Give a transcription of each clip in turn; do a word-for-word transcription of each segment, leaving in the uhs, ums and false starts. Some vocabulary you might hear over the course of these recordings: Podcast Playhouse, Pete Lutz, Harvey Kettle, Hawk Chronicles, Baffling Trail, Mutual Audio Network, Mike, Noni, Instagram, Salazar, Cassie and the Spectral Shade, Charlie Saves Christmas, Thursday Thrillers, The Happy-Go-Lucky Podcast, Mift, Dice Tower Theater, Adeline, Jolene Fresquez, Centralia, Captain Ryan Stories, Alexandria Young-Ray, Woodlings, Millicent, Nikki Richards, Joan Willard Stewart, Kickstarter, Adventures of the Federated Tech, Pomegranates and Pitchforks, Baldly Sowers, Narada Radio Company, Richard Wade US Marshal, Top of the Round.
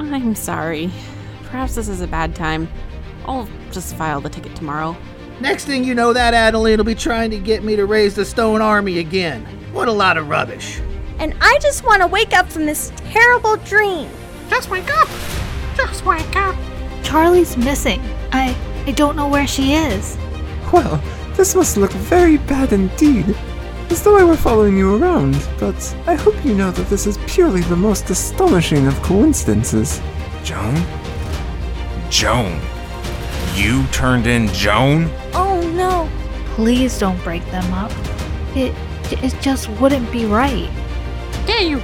I'm sorry. Perhaps this is a bad time. I'll just file the ticket tomorrow. Next thing you know, that Adeline will be trying to get me to raise the Stone Army again. What a lot of rubbish. And I just want to wake up from this terrible dream. Just wake up. Just wake up. Charlie's missing. I, I don't know where she is. Well, this must look very bad indeed. As though I were following you around, but I hope you know that this is purely the most astonishing of coincidences. Joan? Joan? You turned in Joan? Oh no. Please don't break them up. It it just wouldn't be right. Dare you!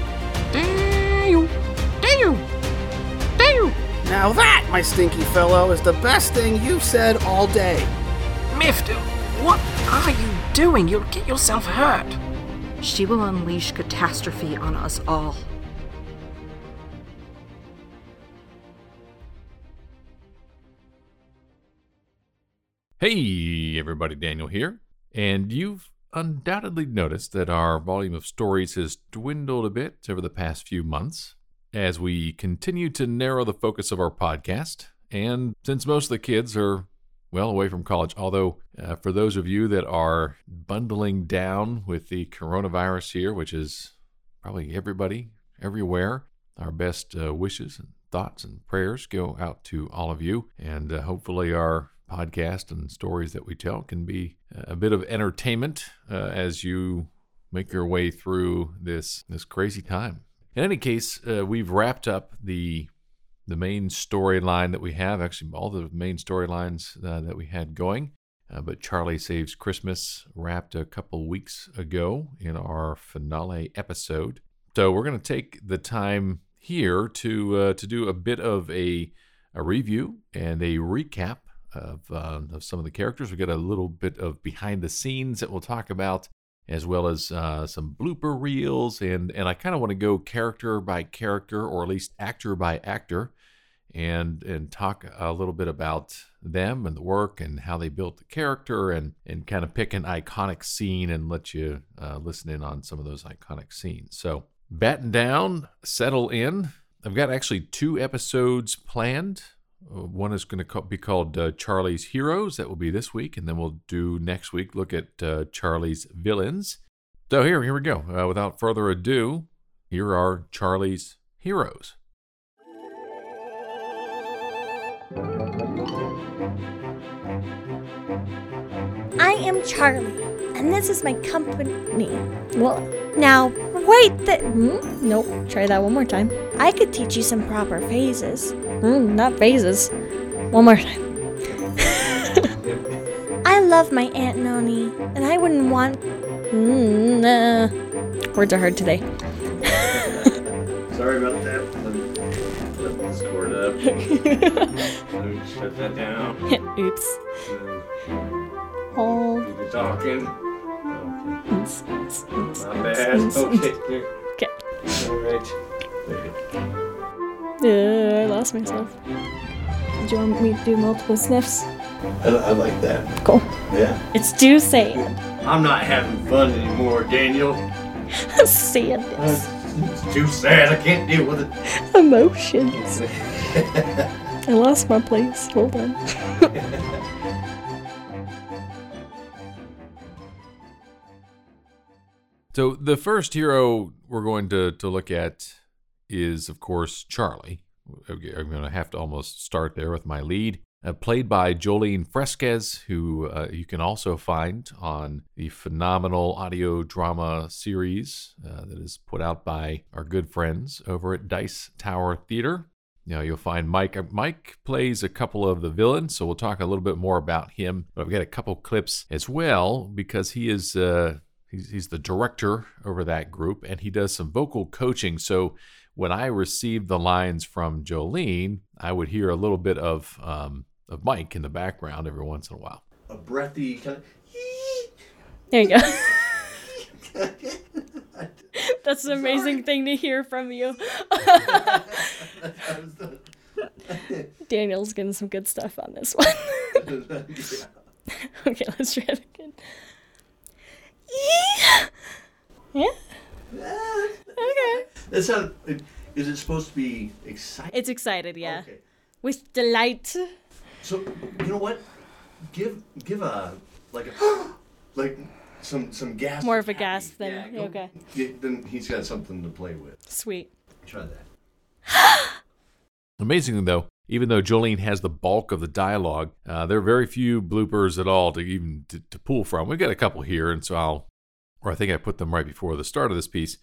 Dare you! Dare you! Dare you! Now that, my stinky fellow, is the best thing you've said all day. Miffed, what are you doing? You'll get yourself hurt. She will unleash catastrophe on us all. Hey everybody, Daniel here, and you've undoubtedly noticed that our volume of stories has dwindled a bit over the past few months as we continue to narrow the focus of our podcast, and since most of the kids are well away from college, although uh, for those of you that are bundling down with the coronavirus here, which is probably everybody everywhere, our best uh, wishes and thoughts and prayers go out to all of you, and uh, hopefully our podcast and stories that we tell can be a bit of entertainment uh, as you make your way through this this crazy time. In any case, uh, we've wrapped up the the main storyline that we have, actually all the main storylines uh, that we had going, uh, but Charlie Saves Christmas wrapped a couple weeks ago in our finale episode. So we're going to take the time here to uh, to do a bit of a a review and a recap Of, uh, of some of the characters. We've got a little bit of behind the scenes that we'll talk about, as well as uh, some blooper reels. And, and I kind of want to go character by character, or at least actor by actor, and and talk a little bit about them and the work and how they built the character, and, and kind of pick an iconic scene and let you uh, listen in on some of those iconic scenes. So batten down, settle in. I've got actually two episodes planned. One is going to be called uh, Charlie's Heroes. That will be this week. And then we'll do next week, look at uh, Charlie's Villains. So here, here we go. Uh, without further ado, here are Charlie's Heroes. I am Charlie, and this is my company. Well, now, wait, that... Mm, nope, try that one more time. I could teach you some proper phrases. Mm, not phrases. One more time. I love my Aunt Noni, and I wouldn't want... Mm, nah. Words are hard today. Sorry about that. Let me lift this cord up. Let me shut that down. Oops. Hold. Keep it talking. Oops, oops, oops, not bad. Oops, okay. Okay. All right. There you go. Uh, I lost myself. Do you want me to do multiple sniffs? I, I like that. Cool. Yeah. It's too sad. I'm not having fun anymore, Daniel. Sadness. Uh, it's too sad. I can't deal with it. Emotions. I lost my place. Hold on. So the first hero we're going to, to look at is, of course, Charlie. I'm going to have to almost start there with my lead. Uh, played by Jolene Fresquez, who uh, you can also find on the phenomenal audio drama series uh, that is put out by our good friends over at Dice Tower Theater. Now, you'll find Mike. Mike plays a couple of the villains, so we'll talk a little bit more about him. But I've got a couple clips as well, because he is uh, he's, he's the director over that group, and he does some vocal coaching. So when I received the lines from Jolene, I would hear a little bit of um, of Mike in the background every once in a while. A breathy kind of... There you go. That's an amazing Sorry. thing to hear from you. Daniel's getting some good stuff on this one. Yeah. Okay, let's try it again. Yeah. Yeah. Okay. That's not. Is it supposed to be excited? It's excited, yeah. Okay. With delight. So you know what? Give give a like a like some some gasp. More of a gasp than yeah, okay. Then he's got something to play with. Sweet. Try that. Amazingly though, even though Jolene has the bulk of the dialogue, uh, there are very few bloopers at all to even to, to pull from. We've got a couple here, and so I'll, or I think I put them right before the start of this piece.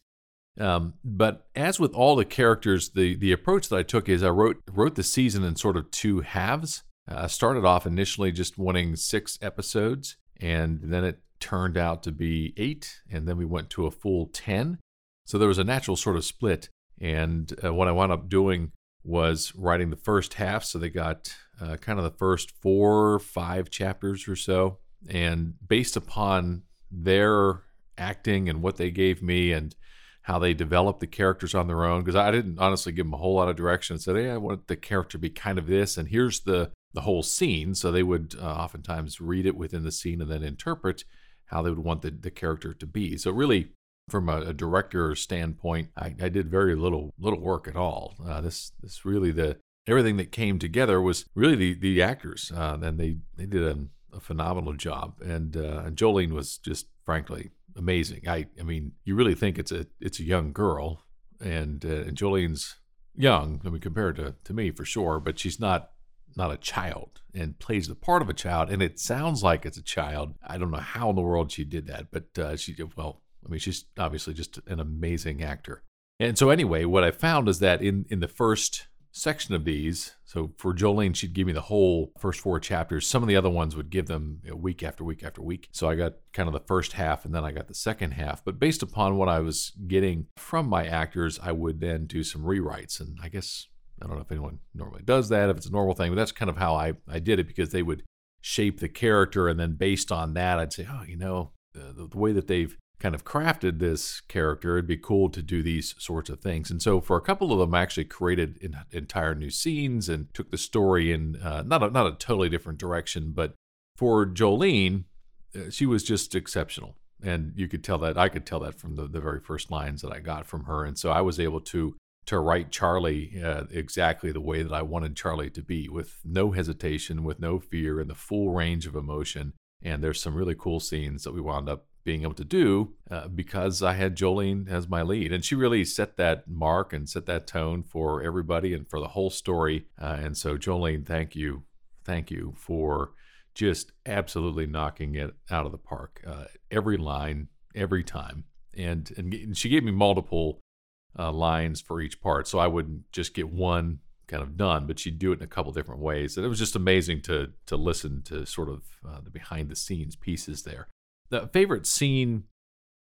Um, but as with all the characters, the the approach that I took is I wrote wrote the season in sort of two halves. Uh, I started off initially just wanting six episodes, and then it turned out to be eight, and then we went to a full ten. So there was a natural sort of split, and uh, what I wound up doing was writing the first half, so they got uh, kind of the first four or five chapters or so, and based upon their acting and what they gave me and how they developed the characters on their own, because I didn't honestly give them a whole lot of direction. I said, hey, I want the character to be kind of this, and here's the, the whole scene, so they would uh, oftentimes read it within the scene and then interpret how they would want the, the character to be. So really, from a, a director standpoint, I, I did very little little work at all. Uh, this this really the everything that came together was really the the actors, uh, and they they did a, a phenomenal job. And uh, Jolene was just frankly amazing. I I mean, you really think it's a it's a young girl, and, uh, and Jolene's young. I mean, compared to to me for sure, but she's not. not a child, and plays the part of a child, and it sounds like it's a child. I don't know how in the world she did that, but uh, she did well. I mean, she's obviously just an amazing actor. And so anyway, what I found is that in, in the first section of these, so for Jolene, she'd give me the whole first four chapters. Some of the other ones would give them week after week after week. So I got kind of the first half, and then I got the second half. But based upon what I was getting from my actors, I would then do some rewrites, and I guess I don't know if anyone normally does that, if it's a normal thing, but that's kind of how I, I did it, because they would shape the character, and then based on that, I'd say, oh, you know, the, the way that they've kind of crafted this character, it'd be cool to do these sorts of things. And so for a couple of them, I actually created in, entire new scenes and took the story in uh, not a, not a totally different direction, but for Jolene, uh, she was just exceptional. And you could tell that, I could tell that from the, the very first lines that I got from her. And so I was able to to write Charlie uh, exactly the way that I wanted Charlie to be, with no hesitation, with no fear, and the full range of emotion. And there's some really cool scenes that we wound up being able to do uh, because I had Jolene as my lead. And she really set that mark and set that tone for everybody and for the whole story. Uh, and so Jolene, thank you. Thank you for just absolutely knocking it out of the park. Uh, every line, every time. And, and she gave me multiple Uh, lines for each part, so I wouldn't just get one kind of done, but she'd do it in a couple different ways, and it was just amazing to to listen to sort of uh, the behind the scenes pieces there. The favorite scene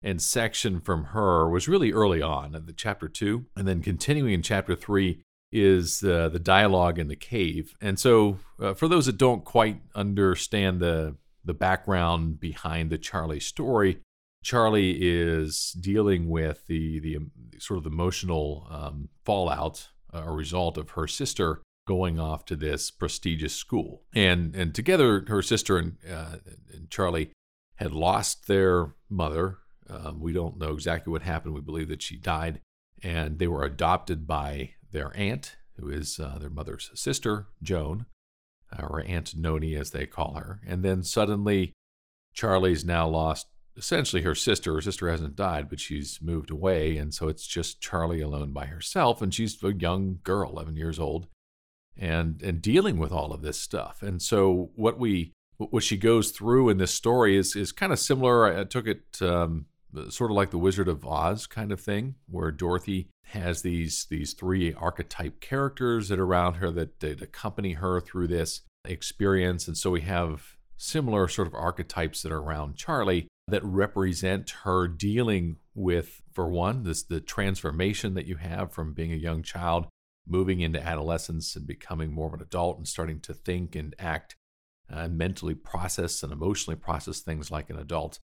and section from her was really early on in the chapter two, and then continuing in chapter three is uh, the dialogue in the cave. And so uh, for those that don't quite understand the the background behind the Charlie story, Charlie is dealing with the the sort of emotional um, fallout uh, or result of her sister going off to this prestigious school, and and together her sister and, uh, and Charlie had lost their mother. Um, we don't know exactly what happened. We believe that she died, and they were adopted by their aunt, who is uh, their mother's sister, Joan, or Aunt Noni as they call her. And then suddenly, Charlie's now lost essentially her sister. Her sister hasn't died, but she's moved away, and so it's just Charlie alone by herself, and she's a young girl, eleven years old, and and dealing with all of this stuff. And so what we what she goes through in this story is is kind of similar. I, I took it um, sort of like the Wizard of Oz kind of thing, where Dorothy has these these three archetype characters that are around her that, that accompany her through this experience, and so we have similar sort of archetypes that are around Charlie that represent her dealing with, for one, this the transformation that you have from being a young child, moving into adolescence and becoming more of an adult and starting to think and act and uh, mentally process and emotionally process things like an adult.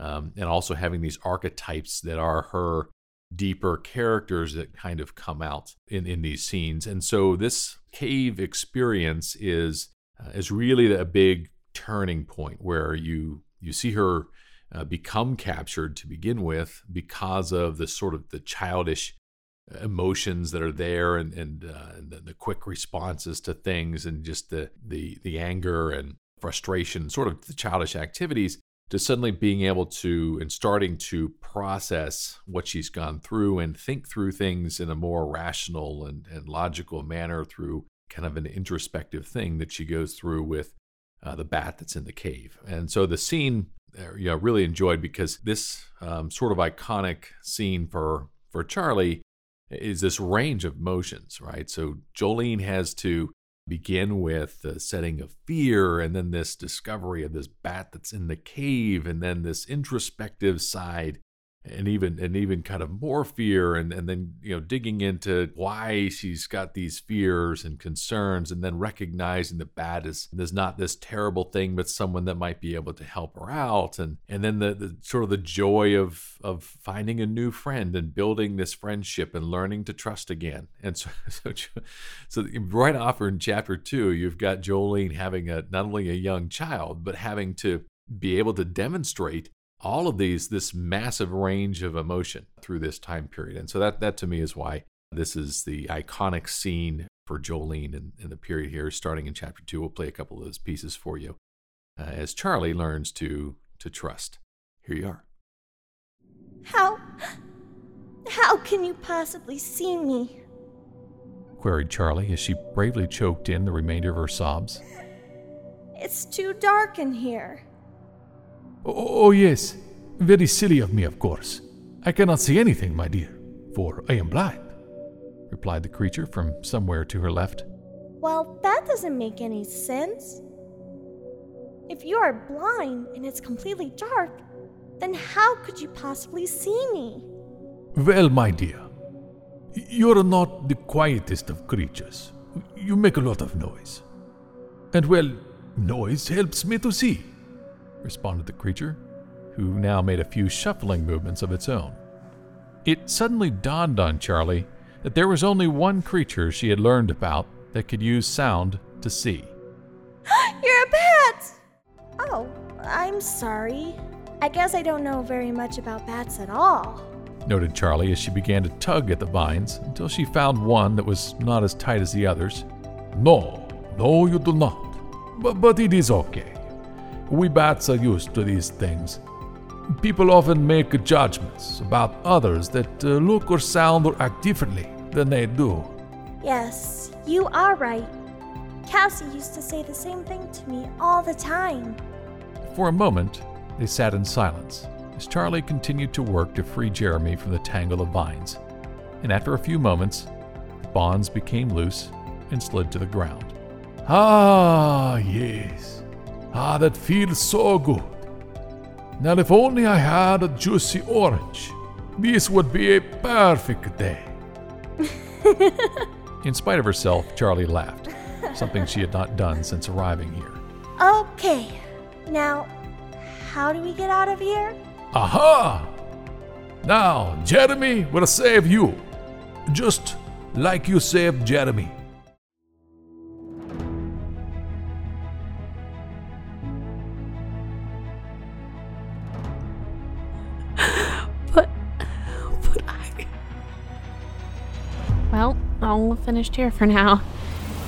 Um, and also having these archetypes that are her deeper characters that kind of come out in, in these scenes. And so this cave experience is uh, is really a big turning point where you you see her Uh, become captured to begin with because of the sort of the childish emotions that are there, and and, uh, and the, the quick responses to things, and just the the the anger and frustration, sort of the childish activities, to suddenly being able to and starting to process what she's gone through and think through things in a more rational and, and logical manner through kind of an introspective thing that she goes through with uh, the bat that's in the cave. And so the scene, you know, really enjoyed, because this um, sort of iconic scene for for Charlie is this range of motions, right? So Jolene has to begin with the setting of fear, and then this discovery of this bat that's in the cave, and then this introspective side, and even and even kind of more fear, and, and then, you know, digging into why she's got these fears and concerns, and then recognizing the bat is, is not this terrible thing, but someone that might be able to help her out. And and then the, the sort of the joy of of finding a new friend and building this friendship and learning to trust again. And so so, so right off in chapter two, you've got Jolene having a not only a young child, but having to be able to demonstrate all of these, this massive range of emotion through this time period. And so that, that to me is why this is the iconic scene for Jolene in, in the period here, starting in chapter two. We'll play a couple of those pieces for you uh, as Charlie learns to, to trust. Here you are. How, how can you possibly see me? Queried Charlie as she bravely choked in the remainder of her sobs. It's too dark in here. Oh, oh, yes. Very silly of me, of course. I cannot see anything, my dear, for I am blind, replied the creature from somewhere to her left. Well, that doesn't make any sense. If you are blind and it's completely dark, then how could you possibly see me? Well, my dear, you're not the quietest of creatures. You make a lot of noise. And, well, noise helps me to see, responded the creature, who now made a few shuffling movements of its own. It suddenly dawned on Charlie that there was only one creature she had learned about that could use sound to see. You're a bat! Oh, I'm sorry. I guess I don't know very much about bats at all, noted Charlie as she began to tug at the vines until she found one that was not as tight as the others. No, no you do not. But, but it is okay. We bats are used to these things. People often make judgments about others that uh, look or sound or act differently than they do. Yes, you are right. Cassie used to say the same thing to me all the time. For a moment, they sat in silence as Charlie continued to work to free Jeremy from the tangle of vines. And after a few moments, the bonds became loose and slid to the ground. Ah, yes. Ah, that feels so good. Now, if only I had a juicy orange, this would be a perfect day. In spite of herself, Charlie laughed, something she had not done since arriving here. Okay, now, how do we get out of here? Aha! Now, Jeremy will save you, just like you saved Jeremy. Well, I'll finish here for now.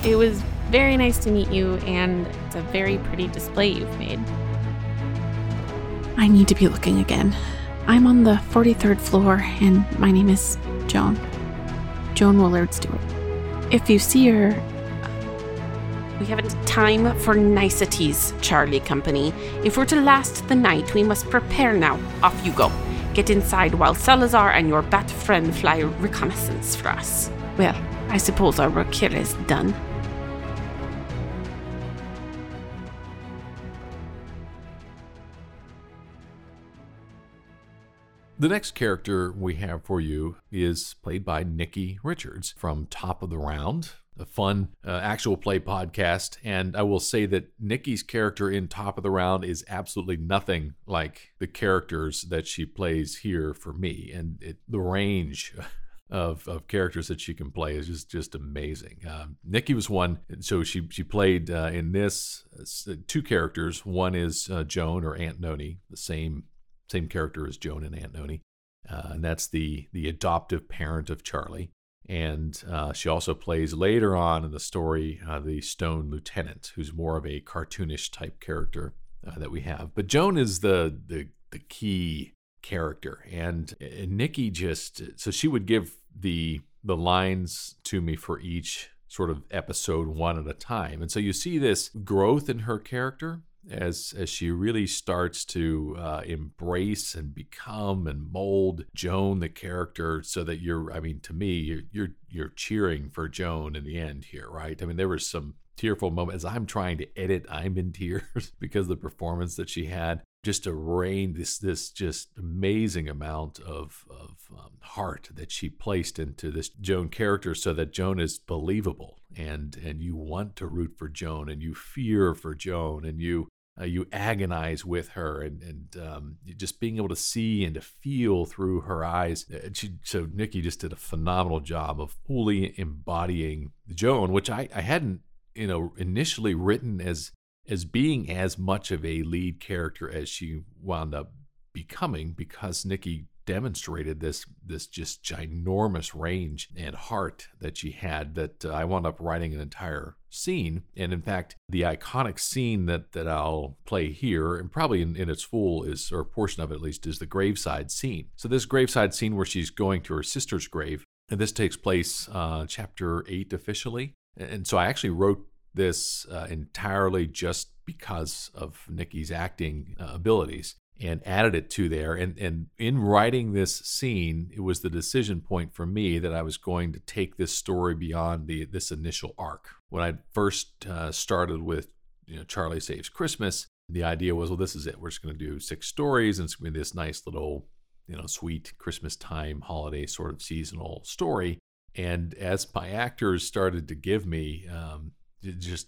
It was very nice to meet you, and it's a very pretty display you've made. I need to be looking again. I'm on the forty-third floor, and my name is Joan. Joan Willard Stewart. If you see her... We haven't time for niceties, Charlie Company. If we're to last the night, we must prepare now. Off you go. Get inside while Salazar and your bat friend fly reconnaissance for us. Well, I suppose our work here is done. The next character we have for you is played by Nikki Richards from Top of the Round, a fun uh, actual play podcast. And I will say that Nikki's character in Top of the Round is absolutely nothing like the characters that she plays here for me. And it, the range of of characters that she can play is just just amazing. Um, Nikki was one, so she she played uh, in this uh, two characters. One is uh, Joan or Aunt Noni, the same Same character as Joan and Aunt Noni. Uh, and that's the the adoptive parent of Charlie. And uh, she also plays later on in the story uh, the Stone Lieutenant, who's more of a cartoonish type character uh, that we have. But Joan is the the, the key character, and, and Nikki just so she would give the the lines to me for each sort of episode one at a time, and so you see this growth in her character as as she really starts to uh, embrace and become and mold Joan the character, so that you're I mean to me you're you're you're cheering for Joan in the end here, right? I mean there was some tearful moments. As I'm trying to edit, I'm in tears because of the performance that she had. Just a rain, this this just amazing amount of, of um, heart that she placed into this Joan character, so that Joan is believable, and and you want to root for Joan, and you fear for Joan, and you uh, you agonize with her, and and um, just being able to see and to feel through her eyes. She, so Nikki just did a phenomenal job of fully embodying Joan, which I, I hadn't you know initially written as. as being as much of a lead character as she wound up becoming, because Nikki demonstrated this this just ginormous range and heart that she had, that uh, I wound up writing an entire scene. And in fact, the iconic scene that, that I'll play here, and probably in, in its full is, or a portion of it at least, is the graveside scene. So this graveside scene where she's going to her sister's grave, and this takes place uh, chapter eight officially. And so I actually wrote this uh, entirely just because of Nikki's acting uh, abilities, and added it to there. And and in writing this scene, it was the decision point for me that I was going to take this story beyond the this initial arc. When I first uh, started with you know, Charlie Saves Christmas, the idea was, well, this is it. We're just going to do six stories, and it's going to be this nice little, you know, sweet Christmas time holiday sort of seasonal story. And as my actors started to give me, um, It just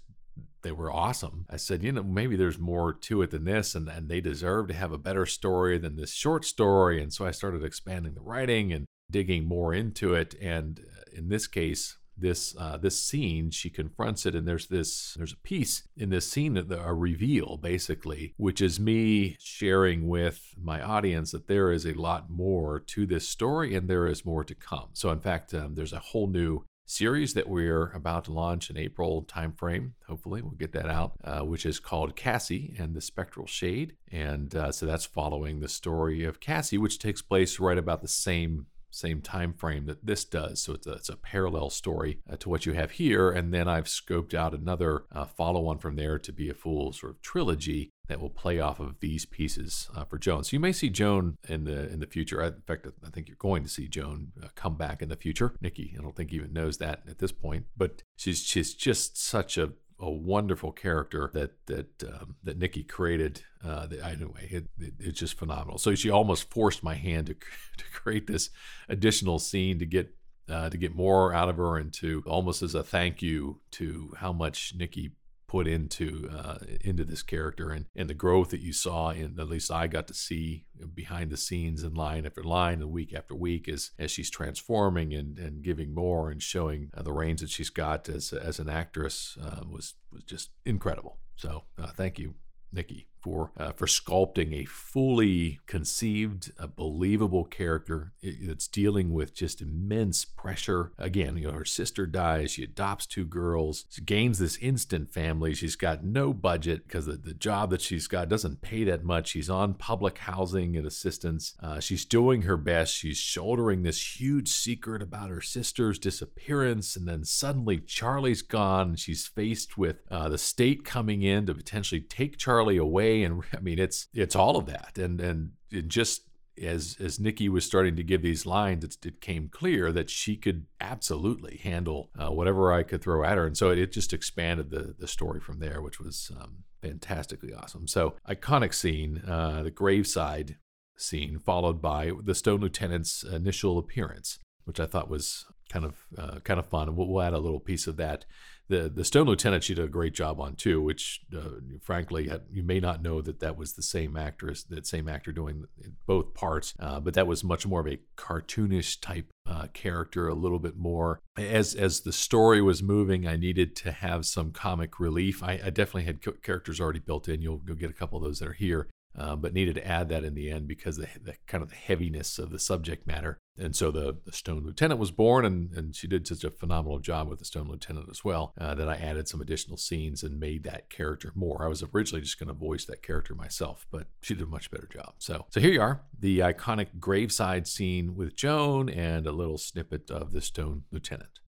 they were awesome. I said, you know, maybe there's more to it than this, and, and they deserve to have a better story than this short story. And so I started expanding the writing and digging more into it. And in this case, this uh, this scene, she confronts it, and there's this there's a piece in this scene, a reveal basically, which is me sharing with my audience that there is a lot more to this story, and there is more to come. So in fact, um, there's a whole new series that we're about to launch in April timeframe. Hopefully we'll get that out, uh, which is called Cassie and the Spectral Shade. And uh, so that's following the story of Cassie, which takes place right about the same same time frame that this does. So it's a, it's a parallel story uh, to what you have here. And then I've scoped out another uh, follow-on from there to be a full sort of trilogy that will play off of these pieces uh, for Joan. So you may see Joan in the in the future. I, in fact, I think you're going to see Joan uh, come back in the future. Nikki, I don't think even knows that at this point, but she's she's just such a, a wonderful character that that um, that Nikki created. Uh, the, anyway, it, it, it's just phenomenal. So she almost forced my hand to to create this additional scene to get uh, to get more out of her, and to almost as a thank you to how much Nikki put into uh, into this character, and, and the growth that you saw, and at least I got to see behind the scenes, in line after line and week after week, as, as she's transforming and, and giving more and showing uh, the range that she's got as as an actress uh, was was just incredible. So uh, thank you, Nikki, for uh, for sculpting a fully conceived, a believable character that's dealing with just immense pressure. Again, you know, her sister dies, she adopts two girls, she gains this instant family, she's got no budget because the, the job that she's got doesn't pay that much, she's on public housing and assistance, uh, she's doing her best, she's shouldering this huge secret about her sister's disappearance, and then suddenly Charlie's gone, she's faced with uh, the state coming in to potentially take Charlie away. And I mean, it's it's all of that, and and it just as as Nikki was starting to give these lines, it, it came clear that she could absolutely handle uh, whatever I could throw at her, and so it, it just expanded the the story from there, which was um, fantastically awesome. So iconic scene, uh, the graveside scene, followed by the Stone Lieutenant's initial appearance, which I thought was kind of uh, kind of fun, and we'll, we'll add a little piece of that. The the Stone Lieutenant, she did a great job on too, which uh, frankly, you may not know that that was the same actress, that same actor doing both parts, uh, but that was much more of a cartoonish type uh, character, a little bit more. As as the story was moving, I needed to have some comic relief. I, I definitely had characters already built in. You'll, you'll get a couple of those that are here. uh, but needed to add that in the end because of the, the kind of the heaviness of the subject matter. And so the, the Stone Lieutenant was born, and, and she did such a phenomenal job with the Stone Lieutenant as well, uh, that I added some additional scenes and made that character more. I was originally just going to voice that character myself, but she did a much better job. So, so here you are, the iconic graveside scene with Joan and a little snippet of the Stone Lieutenant.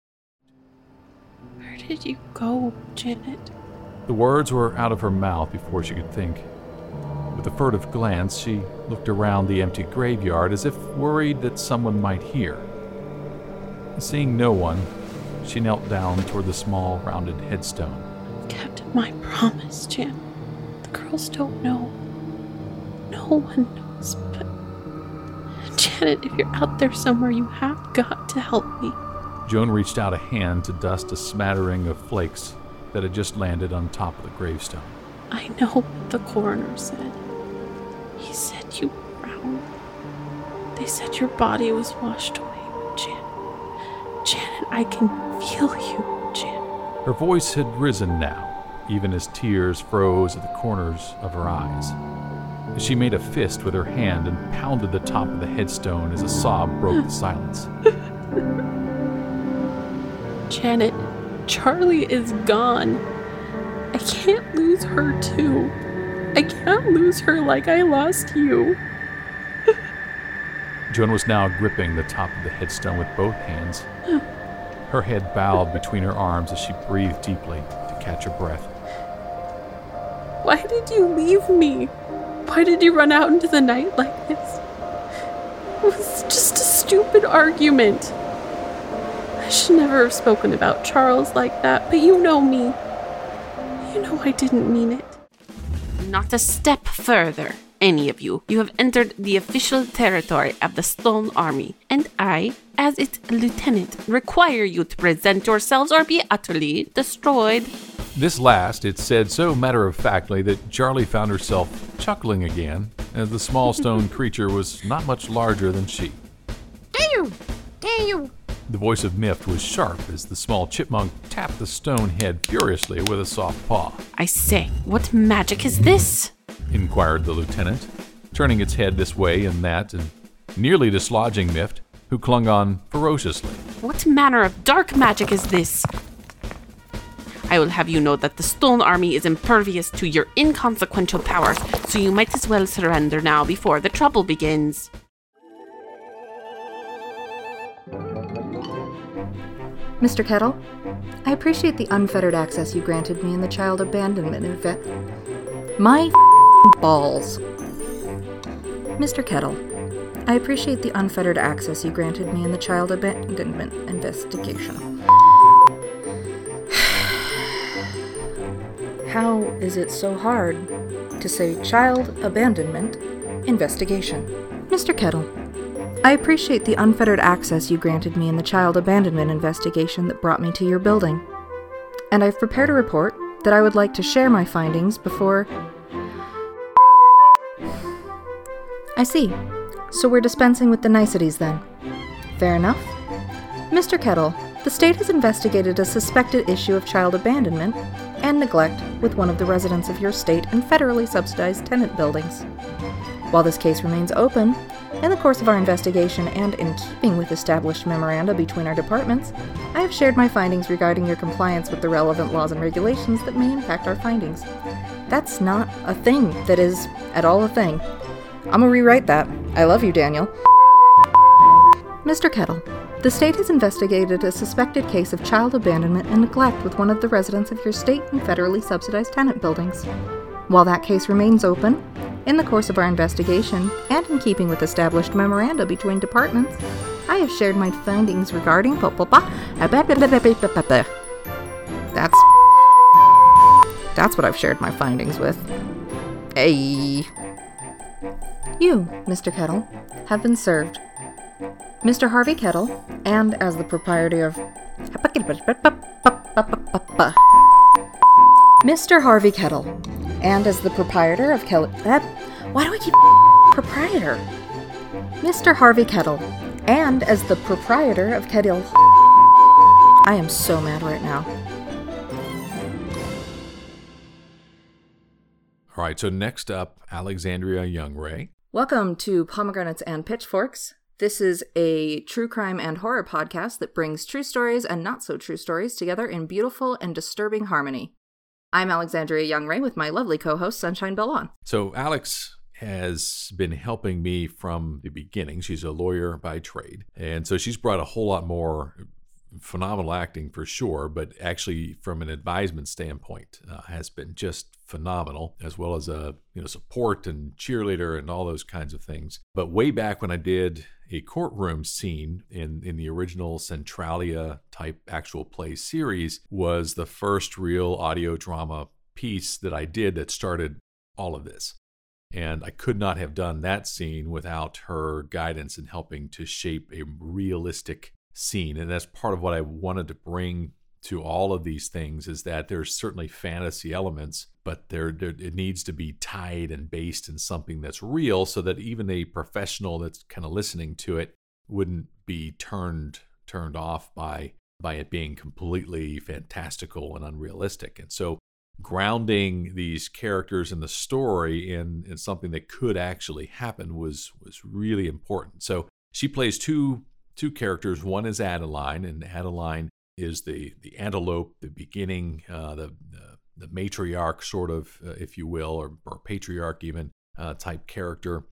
Where did you go, Janet? The words were out of her mouth before she could think. With a furtive glance, she looked around the empty graveyard as if worried that someone might hear. Seeing no one, she knelt down toward the small, rounded headstone. Captain, my promise, Jim. The girls don't know. No one knows, but... Janet, if you're out there somewhere, you have got to help me. Joan reached out a hand to dust a smattering of flakes that had just landed on top of the gravestone. I know what the coroner said. He said you were drowned. They said your body was washed away, Janet. Janet, I can feel you, Janet. Her voice had risen now, even as tears froze at the corners of her eyes. She made a fist with her hand and pounded the top of the headstone as a sob broke the silence. Janet, Charlie is gone. I can't lose her, too. I can't lose her like I lost you. Joan was now gripping the top of the headstone with both hands. Her head bowed between her arms as she breathed deeply to catch her breath. Why did you leave me? Why did you run out into the night like this? It was just a stupid argument. I should never have spoken about Charles like that, but you know me. You know I didn't mean it. Not a step further, any of you. You have entered the official territory of the Stone Army, and I, as its lieutenant, require you to present yourselves or be utterly destroyed. This last, it said so matter-of-factly that Charlie found herself chuckling again, as the small stone creature was not much larger than she. Dare you! Dare you! The voice of Mift was sharp as the small chipmunk tapped the stone head furiously with a soft paw. I say, what magic is this? Inquired the lieutenant, turning its head this way and that, and nearly dislodging Mift, who clung on ferociously. What manner of dark magic is this? I will have you know that the Stone Army is impervious to your inconsequential powers, so you might as well surrender now before the trouble begins. Mister Kettle, I appreciate the unfettered access you granted me in the child abandonment event. My f***ing balls. Mister Kettle, I appreciate the unfettered access you granted me in the child abandonment investigation. How is it so hard to say child abandonment investigation? Mister Kettle, I appreciate the unfettered access you granted me in the child abandonment investigation that brought me to your building. And I've prepared a report that I would like to share my findings before... I see. So we're dispensing with the niceties then. Fair enough. Mister Kettle, the state has investigated a suspected issue of child abandonment and neglect with one of the residents of your state and federally subsidized tenant buildings. While this case remains open, in the course of our investigation and in keeping with established memoranda between our departments, I have shared my findings regarding your compliance with the relevant laws and regulations that may impact our findings. That's not a thing that is at all a thing. I'm gonna rewrite that. I love you, Daniel. Mister Kettle, the state has investigated a suspected case of child abandonment and neglect with one of the residents of your state and federally subsidized tenant buildings. While that case remains open, in the course of our investigation, and in keeping with established memoranda between departments, I have shared my findings regarding... That's... That's what I've shared my findings with. Ayy. You, Mister Kettle, have been served. Mister Harvey Kettle, and as the proprietor of... Mister Harvey Kettle, and as the proprietor of Kettle... Why do I keep proprietor? Mister Harvey Kettle, and as the proprietor of Kettle... I am so mad right now. All right, so next up, Alexandria Young-Ray. Welcome to Pomegranates and Pitchforks. This is a true crime and horror podcast that brings true stories and not-so-true stories together in beautiful and disturbing harmony. I'm Alexandria Young-Ray with my lovely co-host, Sunshine Bellon. So Alex has been helping me from the beginning. She's a lawyer by trade, and so she's brought a whole lot more phenomenal acting for sure, but actually from an advisement standpoint uh, has been just phenomenal, as well as a you know support and cheerleader and all those kinds of things. But way back when I did a courtroom scene in, in the original Centralia type actual play series was the first real audio drama piece that I did that started all of this. And I could not have done that scene without her guidance and helping to shape a realistic scene. And that's part of what I wanted to bring to all of these things is that there's certainly fantasy elements, but there, there it needs to be tied and based in something that's real so that even a professional that's kind of listening to it wouldn't be turned turned off by by it being completely fantastical and unrealistic. And so grounding these characters in the story in, in something that could actually happen was was really important. So she plays two two characters. One is Adeline, and Adeline is the, the antelope, the beginning, uh, the, the the matriarch sort of, uh, if you will, or, or patriarch even, uh, type character,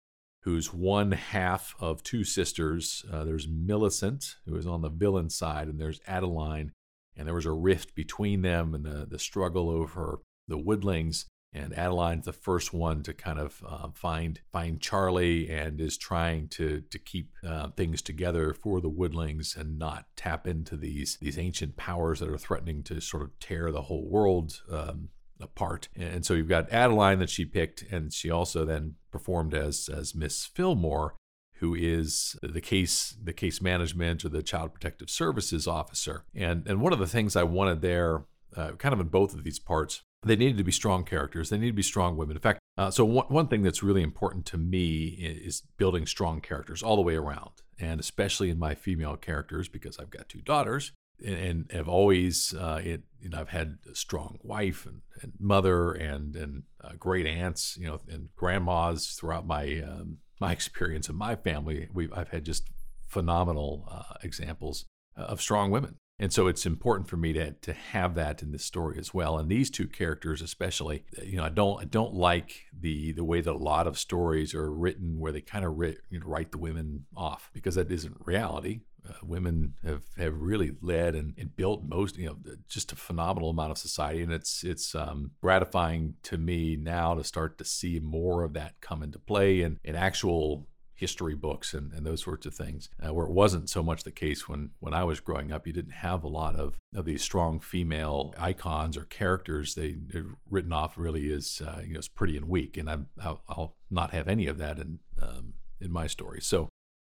who's one half of two sisters. Uh, there's Millicent, who is on the villain side, and there's Adeline, and there was a rift between them and the, the struggle over the woodlings, and Adeline's the first one to kind of uh, find find Charlie and is trying to to keep uh, things together for the woodlings and not tap into these these ancient powers that are threatening to sort of tear the whole world um, apart. And so you've got Adeline that she picked, and she also then performed as as Miss Fillmore, who is the case the case management or the child protective services officer. And and one of the things I wanted there, uh, kind of in both of these parts, they needed to be strong characters. They needed to be strong women. In fact, uh, so one, one thing that's really important to me is building strong characters all the way around, and especially in my female characters, because I've got two daughters and, and have always, uh, it, you know, I've had a strong wife and, and mother and and uh, great aunts, you know, and grandmas throughout my um, my experience in my family. We've I've had just phenomenal uh, examples of strong women. And so it's important for me to to have that in this story as well. And these two characters especially, you know, I don't I don't like the the way that a lot of stories are written where they kind of write, you know, write the women off, because that isn't reality. Uh, women have, have really led and, and built most, you know, just a phenomenal amount of society. And it's it's um, gratifying to me now to start to see more of that come into play in, in actual history books and, and those sorts of things, uh, where it wasn't so much the case when, when I was growing up. You didn't have a lot of, of these strong female icons or characters. They, they're written off really as uh, you know as pretty and weak, and I'm, I'll, I'll not have any of that in um, in my story. So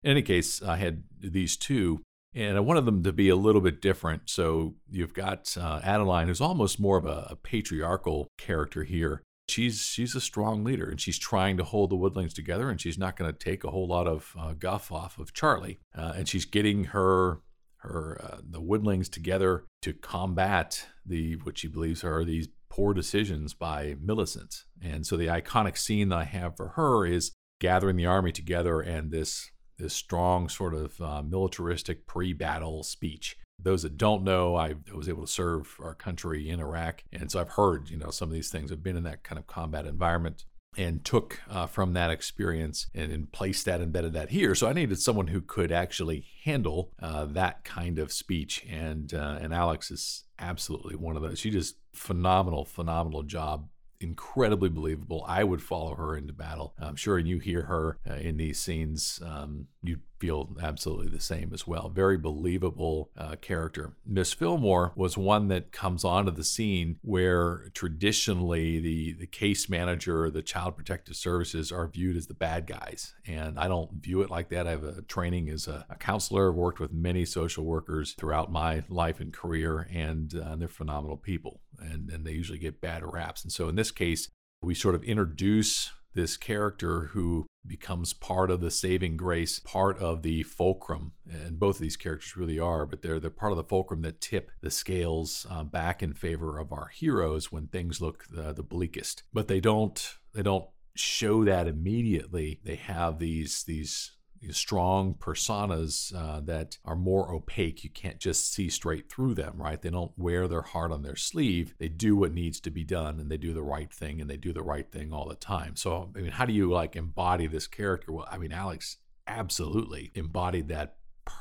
in any case, I had these two, and I wanted them to be a little bit different. So you've got uh, Adeline, who's almost more of a, a patriarchal character here. She's she's a strong leader, and she's trying to hold the woodlings together, and she's not going to take a whole lot of uh, guff off of Charlie. Uh, and she's getting her her uh, the woodlings together to combat the what she believes are these poor decisions by Millicent. And so the iconic scene that I have for her is gathering the army together and this this strong sort of uh, militaristic pre-battle speech. Those that don't know, I was able to serve our country in Iraq. And so I've heard, you know, some of these things. I've been in that kind of combat environment and took uh, from that experience and, and placed that, embedded that here. So I needed someone who could actually handle uh, that kind of speech. And uh, and Alex is absolutely one of those. She just phenomenal, phenomenal job. Incredibly believable. I would follow her into battle. I'm sure you hear her uh, in these scenes. Um, you feel absolutely the same as well. Very believable uh, character. Miss Fillmore was one that comes onto the scene where traditionally the, the case manager, the child protective services are viewed as the bad guys. And I don't view it like that. I have a training as a, a counselor. I've worked with many social workers throughout my life and career, and uh, they're phenomenal people. And, and they usually get bad raps. And so in this case, we sort of introduce this character who becomes part of the saving grace, part of the fulcrum, and both of these characters really are, but they're, they're part of the fulcrum that tip the scales uh, back in favor of our heroes when things look uh, the bleakest. But they don't they don't show that immediately. They have these these These strong personas uh, that are more opaque. You can't just see straight through them, right? They don't wear their heart on their sleeve. They do what needs to be done, and they do the right thing, and they do the right thing all the time. So, I mean, how do you like embody this character? Well, I mean, Alex absolutely embodied that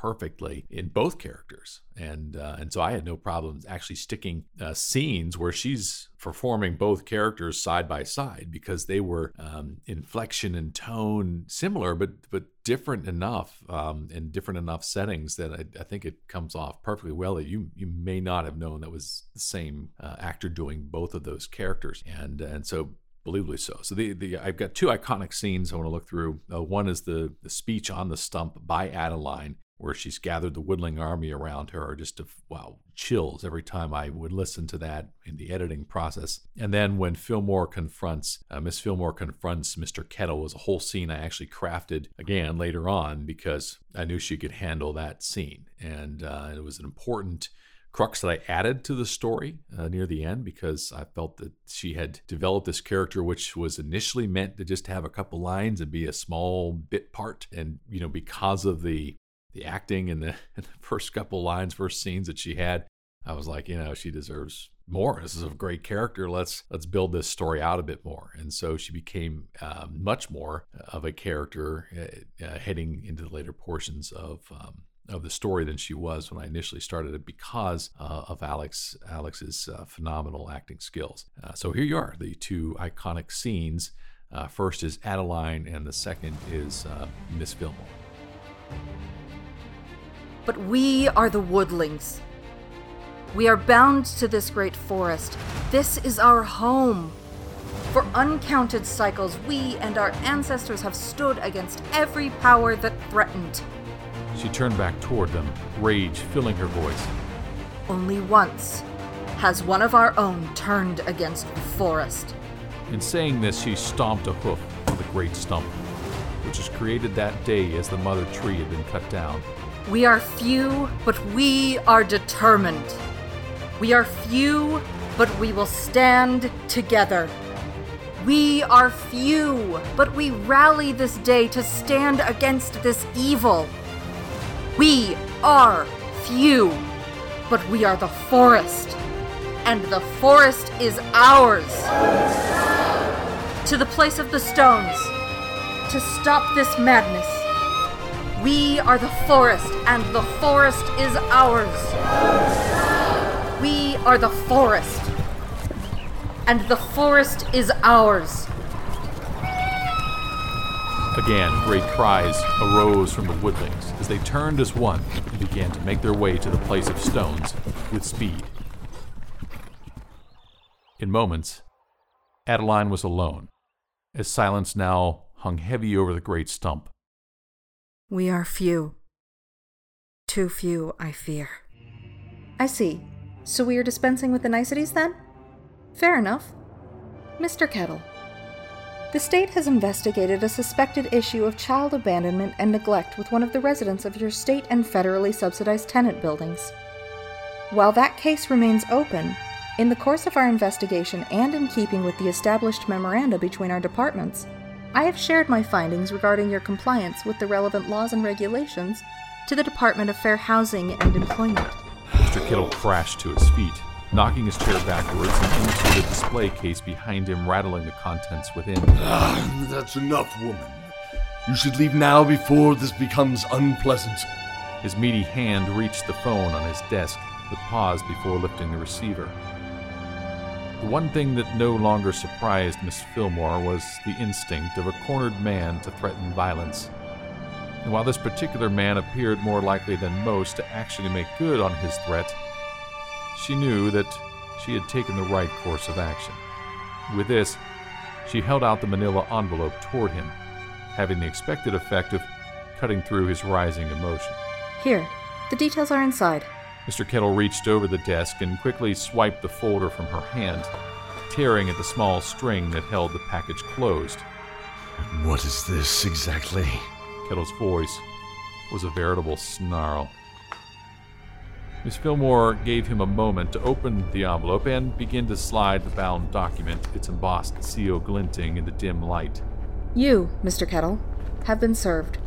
perfectly in both characters, and uh, and so I had no problems actually sticking uh, scenes where she's performing both characters side by side, because they were um, inflection and tone similar, but but different enough um, in different enough settings that I, I think it comes off perfectly well. That you you may not have known that was the same uh, actor doing both of those characters, and and so. Believably so. So the, the I've got two iconic scenes I want to look through. Uh, one is the, the speech on the stump by Adeline, where she's gathered the woodling army around her. Just a, wow, chills every time I would listen to that in the editing process. And then when Fillmore confronts, uh, Miss Fillmore confronts Mister Kettle, was a whole scene I actually crafted again later on because I knew she could handle that scene, and uh, it was an important crux that I added to the story uh, near the end, because I felt that she had developed this character, which was initially meant to just have a couple lines and be a small bit part. And, you know, because of the the acting and the, and the first couple lines, first scenes that she had, I was like, you know, she deserves more. This is a great character. Let's let's build this story out a bit more. And so she became uh, much more of a character uh, uh, heading into the later portions of um, of the story than she was when I initially started it, because uh, of Alex Alex's uh, phenomenal acting skills. Uh, so here you are, the two iconic scenes. Uh, first is Adeline, and the second is uh, Miss Fillmore. But we are the woodlings. We are bound to this great forest. This is our home. For uncounted cycles, we and our ancestors have stood against every power that threatened. She turned back toward them, rage filling her voice. Only once has one of our own turned against the forest. In saying this, she stomped a hoof on the great stump, which was created that day as the mother tree had been cut down. We are few, but we are determined. We are few, but we will stand together. We are few, but we rally this day to stand against this evil. We are few, but we are the forest, and the forest is ours. To the place of the stones, to stop this madness. We are the forest, and the forest is ours. We are the forest, and the forest is ours. Again, great cries arose from the woodlings as they turned as one and began to make their way to the place of stones with speed. In moments, Adeline was alone, as silence now hung heavy over the great stump. We are few. Too few, I fear. I see. So we are dispensing with the niceties, then? Fair enough. Mister Kettle. The state has investigated a suspected issue of child abandonment and neglect with one of the residents of your state and federally subsidized tenant buildings. While that case remains open, in the course of our investigation and in keeping with the established memoranda between our departments, I have shared my findings regarding your compliance with the relevant laws and regulations to the Department of Fair Housing and Employment. Mister Kittle crashed to his feet, knocking his chair backwards and into the display case behind him, rattling the contents within. Ah, that's enough, woman. You should leave now before this becomes unpleasant. His meaty hand reached the phone on his desk, but paused before lifting the receiver. The one thing that no longer surprised Miss Fillmore was the instinct of a cornered man to threaten violence. And while this particular man appeared more likely than most to actually make good on his threat, she knew that she had taken the right course of action. With this, she held out the manila envelope toward him, having the expected effect of cutting through his rising emotion. Here, the details are inside. Mister Kettle reached over the desk and quickly swiped the folder from her hand, tearing at the small string that held the package closed, What is this exactly? Kettle's voice was a veritable snarl. Miss Fillmore gave him a moment to open the envelope and begin to slide the bound document, its embossed seal glinting in the dim light. You, Mister Kettle, have been served.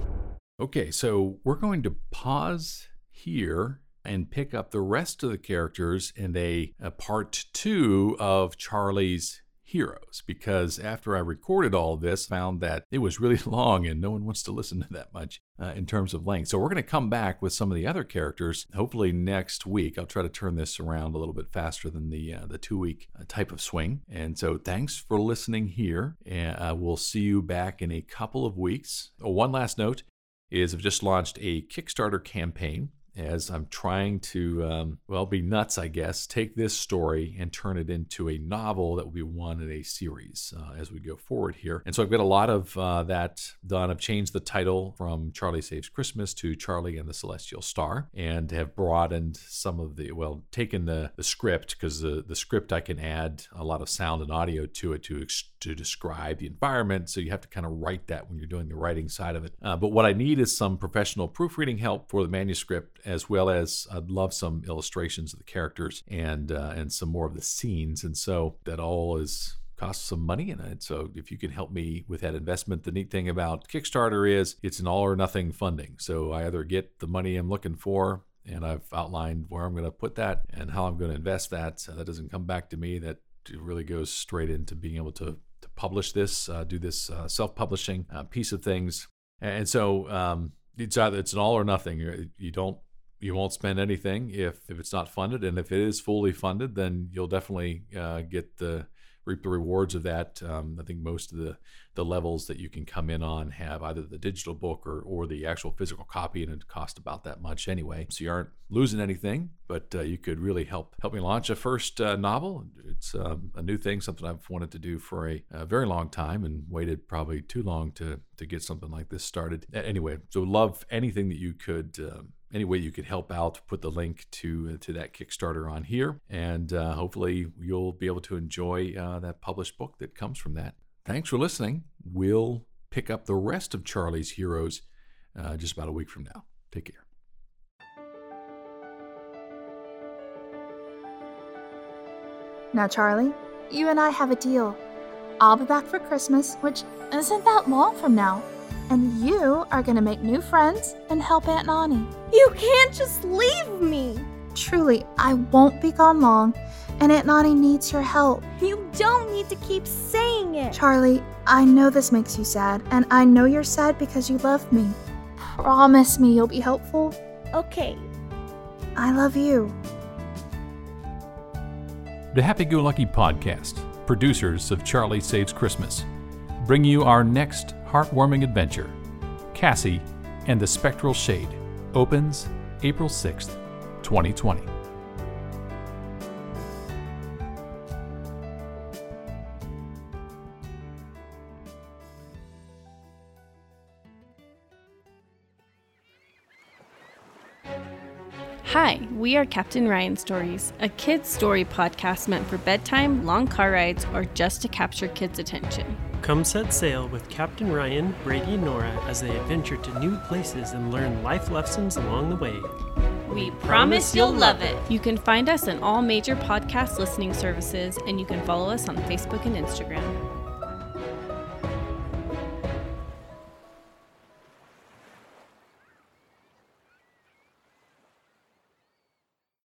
Okay, so we're going to pause here and pick up the rest of the characters in a, a part two of Charlie's Heroes, because after I recorded all of this, found that it was really long and no one wants to listen to that much uh, in terms of length. So we're going to come back with some of the other characters, hopefully next week. I'll try to turn this around a little bit faster than the uh, the two-week uh, type of swing. And so thanks for listening here, and uh, we'll see you back in a couple of weeks. Oh, one last note is I've just launched a Kickstarter campaign as I'm trying to, um, well, be nuts, I guess, take this story and turn it into a novel that will be one in a series uh, as we go forward here. And so I've got a lot of uh, that done. I've changed the title from Charlie Saves Christmas to Charlie and the Celestial Star, and have broadened some of the, well, taken the, the script, because the, the script I can add a lot of sound and audio to it to ex- to describe the environment. So you have to kind of write that when you're doing the writing side of it. Uh, but what I need is some professional proofreading help for the manuscript, as well as I'd love some illustrations of the characters and uh, and some more of the scenes. And so that all is costs some money. And so if you can help me with that investment, the neat thing about Kickstarter is it's an all or nothing funding. So I either get the money I'm looking for, and I've outlined where I'm going to put that and how I'm going to invest that. So that doesn't come back to me. That really goes straight into being able to, to publish this, uh, do this uh, self-publishing uh, piece of things. And so um, it's either it's an all or nothing. You don't You won't spend anything if, if it's not funded, and if it is fully funded, then you'll definitely uh, get the reap the rewards of that. Um, I think most of the, the levels that you can come in on have either the digital book or or the actual physical copy, and it costs about that much anyway. So you aren't losing anything, but uh, you could really help help me launch a first uh, novel. It's um, a new thing, something I've wanted to do for a, a very long time, and waited probably too long to to get something like this started. Anyway, so love anything that you could. Um, Any way you could help out, put the link to to that Kickstarter on here, and uh, hopefully you'll be able to enjoy uh, that published book that comes from that. Thanks for listening. We'll pick up the rest of Charlie's Heroes uh, just about a week from now. Take care. Now, Charlie, you and I have a deal. I'll be back for Christmas, which isn't that long from now. And you are going to make new friends and help Aunt Nani. You can't just leave me! Truly, I won't be gone long, and Aunt Nani needs your help. You don't need to keep saying it! Charlie, I know this makes you sad, and I know you're sad because you love me. Promise me you'll be helpful. Okay. I love you. The Happy-Go-Lucky Podcast, producers of Charlie Saves Christmas, bring you our next heartwarming adventure. Cassie and the Spectral Shade opens April sixth, twenty twenty. Hi, we are Captain Ryan Stories, a kids' story podcast meant for bedtime, long car rides, or just to capture kids' attention. Come set sail with Captain Ryan, Brady, and Nora as they adventure to new places and learn life lessons along the way. We promise you'll love it. You can find us on all major podcast listening services, and you can follow us on Facebook and Instagram.